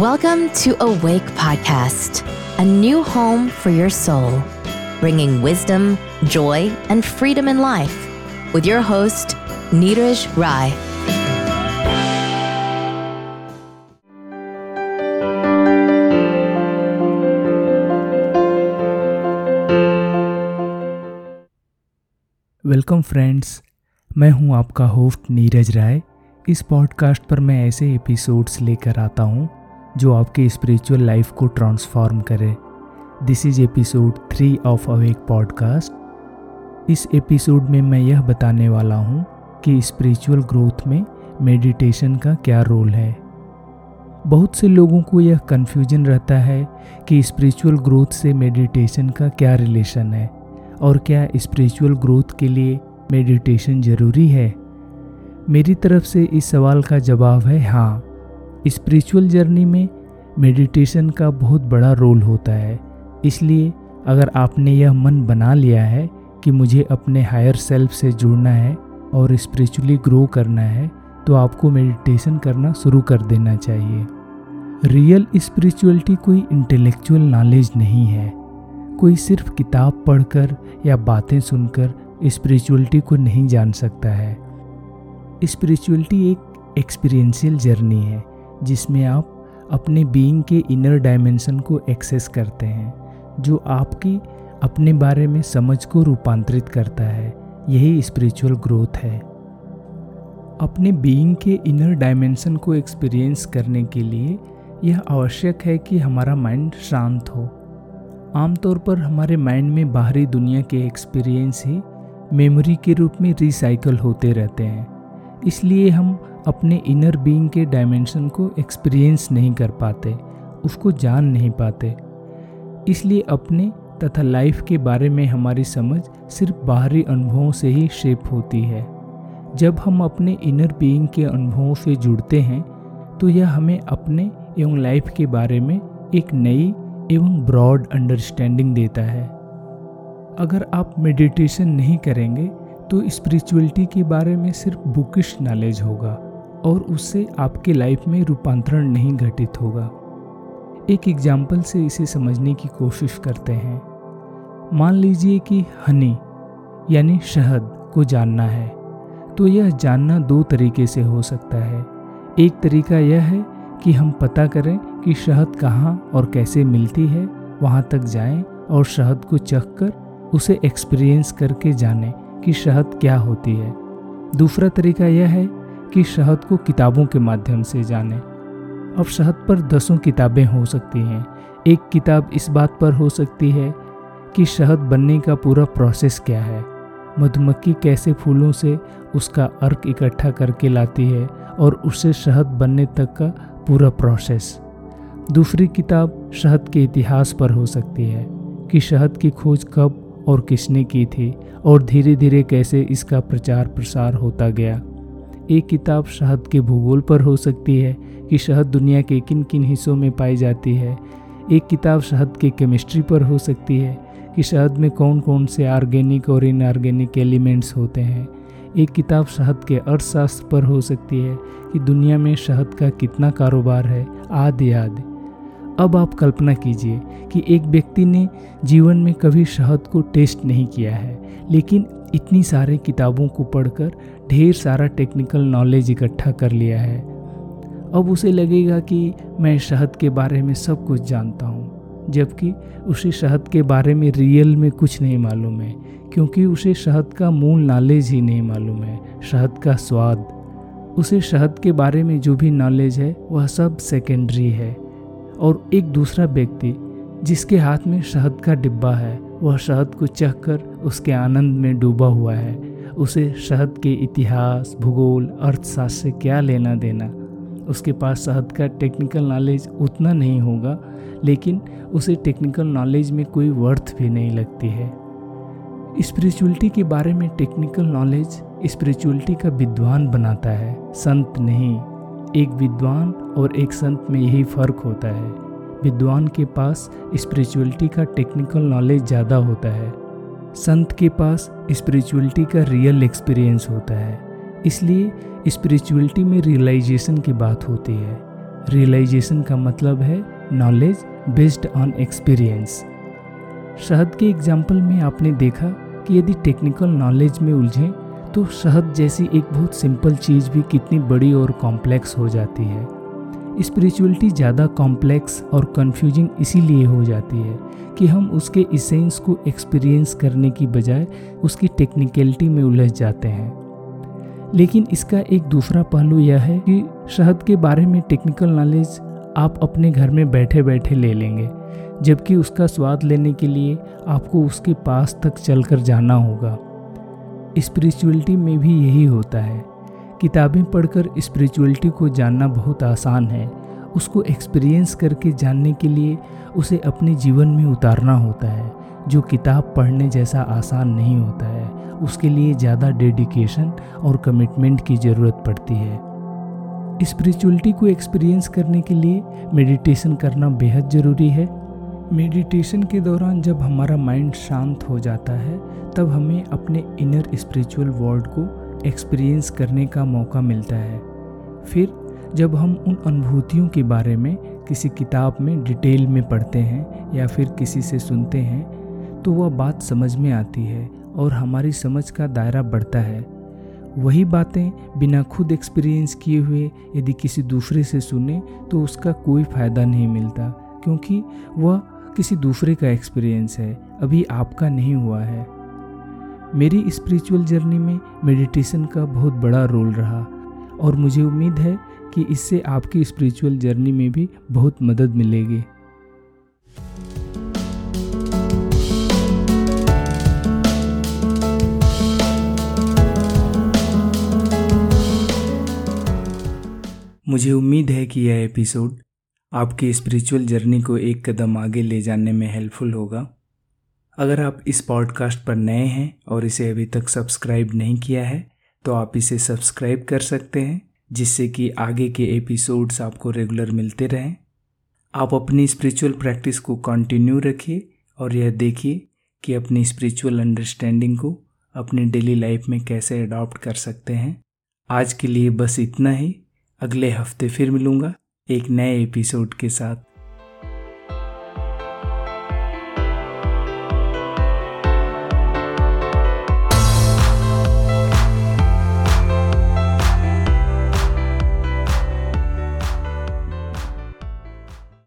Welcome to Awake Podcast, a new home for your soul, bringing wisdom, joy, and freedom in life with your host, Neeraj Rai. Welcome friends, मैं हूं आपका host Neeraj राय. इस podcast पर मैं ऐसे episodes लेकर आता हूं जो आपके स्पिरिचुअल लाइफ को ट्रांसफॉर्म करे. This is episode 3 of Awake podcast. इस एपिसोड में मैं यह बताने वाला हूँ कि स्पिरिचुअल ग्रोथ में मेडिटेशन का क्या रोल है. बहुत से लोगों को यह कन्फ्यूजन रहता है कि स्पिरिचुअल ग्रोथ से मेडिटेशन का क्या रिलेशन है और क्या स्पिरिचुअल ग्रोथ के लिए मेडिटेशन ज़रूरी है. मेरी तरफ से इस सवाल का जवाब है हाँ. स्पिरिचुअल जर्नी में मेडिटेशन का बहुत बड़ा रोल होता है. इसलिए अगर आपने यह मन बना लिया है कि मुझे अपने हायर सेल्फ से जुड़ना है और स्पिरिचुअली ग्रो करना है, तो आपको मेडिटेशन करना शुरू कर देना चाहिए. रियल स्पिरिचुअलिटी कोई इंटेलेक्चुअल नॉलेज नहीं है. कोई सिर्फ किताब पढ़कर या बातें सुनकर स्पिरिचुअलिटी को नहीं जान सकता है. स्पिरिचुअलिटी एक एक्सपीरियंशियल जर्नी है जिसमें आप अपने बीइंग के इनर डायमेंशन को एक्सेस करते हैं, जो आपकी अपने बारे में समझ को रूपांतरित करता है. यही स्पिरिचुअल ग्रोथ है. अपने बीइंग के इनर डायमेंशन को एक्सपीरियंस करने के लिए यह आवश्यक है कि हमारा माइंड शांत हो. आमतौर पर हमारे माइंड में बाहरी दुनिया के एक्सपीरियंस ही मेमोरी के रूप में रिसाइकल होते रहते हैं. इसलिए हम अपने इनर बीइंग के डायमेंशन को एक्सपीरियंस नहीं कर पाते, उसको जान नहीं पाते. इसलिए अपने तथा लाइफ के बारे में हमारी समझ सिर्फ बाहरी अनुभवों से ही शेप होती है. जब हम अपने इनर बीइंग के अनुभवों से जुड़ते हैं तो यह हमें अपने एवं लाइफ के बारे में एक नई एवं ब्रॉड अंडरस्टैंडिंग देता है. अगर आप मेडिटेशन नहीं करेंगे तो स्पिरिचुअलिटी के बारे में सिर्फ बुकिश नॉलेज होगा और उससे आपके लाइफ में रूपांतरण नहीं घटित होगा. एक एग्जाम्पल से इसे समझने की कोशिश करते हैं. मान लीजिए कि हनी यानी शहद को जानना है, तो यह जानना दो तरीके से हो सकता है. एक तरीका यह है कि हम पता करें कि शहद कहाँ और कैसे मिलती है, वहाँ तक जाएं और शहद को चख कर उसे एक्सपीरियंस करके जानें कि शहद क्या होती है. दूसरा तरीका यह है कि शहद को किताबों के माध्यम से जाने. अब शहद पर दसों किताबें हो सकती हैं. एक किताब इस बात पर हो सकती है कि शहद बनने का पूरा प्रोसेस क्या है, मधुमक्खी कैसे फूलों से उसका अर्क इकट्ठा करके लाती है और उससे शहद बनने तक का पूरा प्रोसेस. दूसरी किताब शहद के इतिहास पर हो सकती है कि शहद की खोज कब और किसने की थी और धीरे धीरे कैसे इसका प्रचार प्रसार होता गया. एक किताब शहद के भूगोल पर हो सकती है कि शहद दुनिया के किन किन हिस्सों में पाई जाती है. एक किताब शहद के केमिस्ट्री पर हो सकती है कि शहद में कौन कौन से आर्गेनिक और इनआर्गेनिक एलिमेंट्स होते हैं. एक किताब शहद के अर्थशास्त्र पर हो सकती है कि दुनिया में शहद का कितना कारोबार है, आदि आदि. अब आप कल्पना कीजिए कि एक व्यक्ति ने जीवन में कभी शहद को टेस्ट नहीं किया है, लेकिन इतनी सारे किताबों को पढ़कर ढेर सारा टेक्निकल नॉलेज इकट्ठा कर लिया है. अब उसे लगेगा कि मैं शहद के बारे में सब कुछ जानता हूँ, जबकि उसे शहद के बारे में रियल में कुछ नहीं मालूम है, क्योंकि उसे शहद का मूल नॉलेज ही नहीं मालूम है, शहद का स्वाद. उसे शहद के बारे में जो भी नॉलेज है वह सब सेकेंडरी है. और एक दूसरा व्यक्ति जिसके हाथ में शहद का डिब्बा है, वह शहद को चखकर उसके आनंद में डूबा हुआ है. उसे शहद के इतिहास, भूगोल, अर्थशास्त्र से क्या लेना देना. उसके पास शहद का टेक्निकल नॉलेज उतना नहीं होगा, लेकिन उसे टेक्निकल नॉलेज में कोई वर्थ भी नहीं लगती है. स्पिरिचुअलिटी के बारे में टेक्निकल नॉलेज स्पिरिचुअलिटी का विद्वान बनाता है, संत नहीं. एक विद्वान और एक संत में यही फ़र्क होता है. विद्वान के पास स्पिरिचुअलिटी का टेक्निकल नॉलेज ज़्यादा होता है, संत के पास स्पिरिचुअलिटी का रियल एक्सपीरियंस होता है. इसलिए स्पिरिचुअलिटी में रियलाइजेशन की बात होती है. रियलाइजेशन का मतलब है नॉलेज बेस्ड ऑन एक्सपीरियंस। शहद के एग्जाम्पल में आपने देखा कि यदि टेक्निकल नॉलेज में उलझें तो शहद जैसी एक बहुत सिंपल चीज़ भी कितनी बड़ी और कॉम्प्लेक्स हो जाती है। स्पिरिचुअलिटी ज़्यादा कॉम्प्लेक्स और कंफ्यूजिंग इसीलिए हो जाती है कि हम उसके एसेंस को एक्सपीरियंस करने की बजाय उसकी टेक्निकलिटी में उलझ जाते हैं। लेकिन इसका एक दूसरा पहलू यह है कि शहद के बारे में टेक्निकल नॉलेज आप अपने घर में बैठे बैठे ले लेंगे, जबकि उसका स्वाद लेने के लिए आपको उसके पास तक चलकर जाना होगा। स्पिरिचुअलिटी में भी यही होता है। किताबें पढ़कर स्पिरिचुअलिटी को जानना बहुत आसान है, उसको एक्सपीरियंस करके जानने के लिए उसे अपने जीवन में उतारना होता है, जो किताब पढ़ने जैसा आसान नहीं होता है। उसके लिए ज़्यादा डेडिकेशन और कमिटमेंट की ज़रूरत पड़ती है। स्पिरिचुअलिटी को एक्सपीरियंस करने के लिए मेडिटेशन करना बेहद ज़रूरी है। मेडिटेशन के दौरान जब हमारा माइंड शांत हो जाता है, तब हमें अपने इनर स्पिरिचुअल वर्ल्ड को एक्सपीरियंस करने का मौका मिलता है। फिर जब हम उन अनुभूतियों के बारे में किसी किताब में डिटेल में पढ़ते हैं या फिर किसी से सुनते हैं, तो वह बात समझ में आती है और हमारी समझ का दायरा बढ़ता है। वही बातें बिना खुद एक्सपीरियंस किए हुए यदि किसी दूसरे से सुने तो उसका कोई फ़ायदा नहीं मिलता, क्योंकि वह किसी दूसरे का एक्सपीरियंस है, अभी आपका नहीं हुआ है। मेरी स्पिरिचुअल जर्नी में मेडिटेशन का बहुत बड़ा रोल रहा और मुझे उम्मीद है कि इससे आपकी स्पिरिचुअल जर्नी में भी बहुत मदद मिलेगी। मुझे उम्मीद है कि यह एपिसोड आपकी स्पिरिचुअल जर्नी को एक कदम आगे ले जाने में हेल्पफुल होगा। अगर आप इस पॉडकास्ट पर नए हैं और इसे अभी तक सब्सक्राइब नहीं किया है, तो आप इसे सब्सक्राइब कर सकते हैं, जिससे कि आगे के एपिसोड्स आपको रेगुलर मिलते रहें। आप अपनी स्पिरिचुअल प्रैक्टिस को कंटिन्यू रखिए और यह देखिए कि अपनी स्पिरिचुअल अंडरस्टैंडिंग को अपनी डेली लाइफ में कैसे अडॉप्ट कर सकते हैं। आज के लिए बस इतना ही। अगले हफ्ते फिर मिलूँगा एक नए एपिसोड के साथ।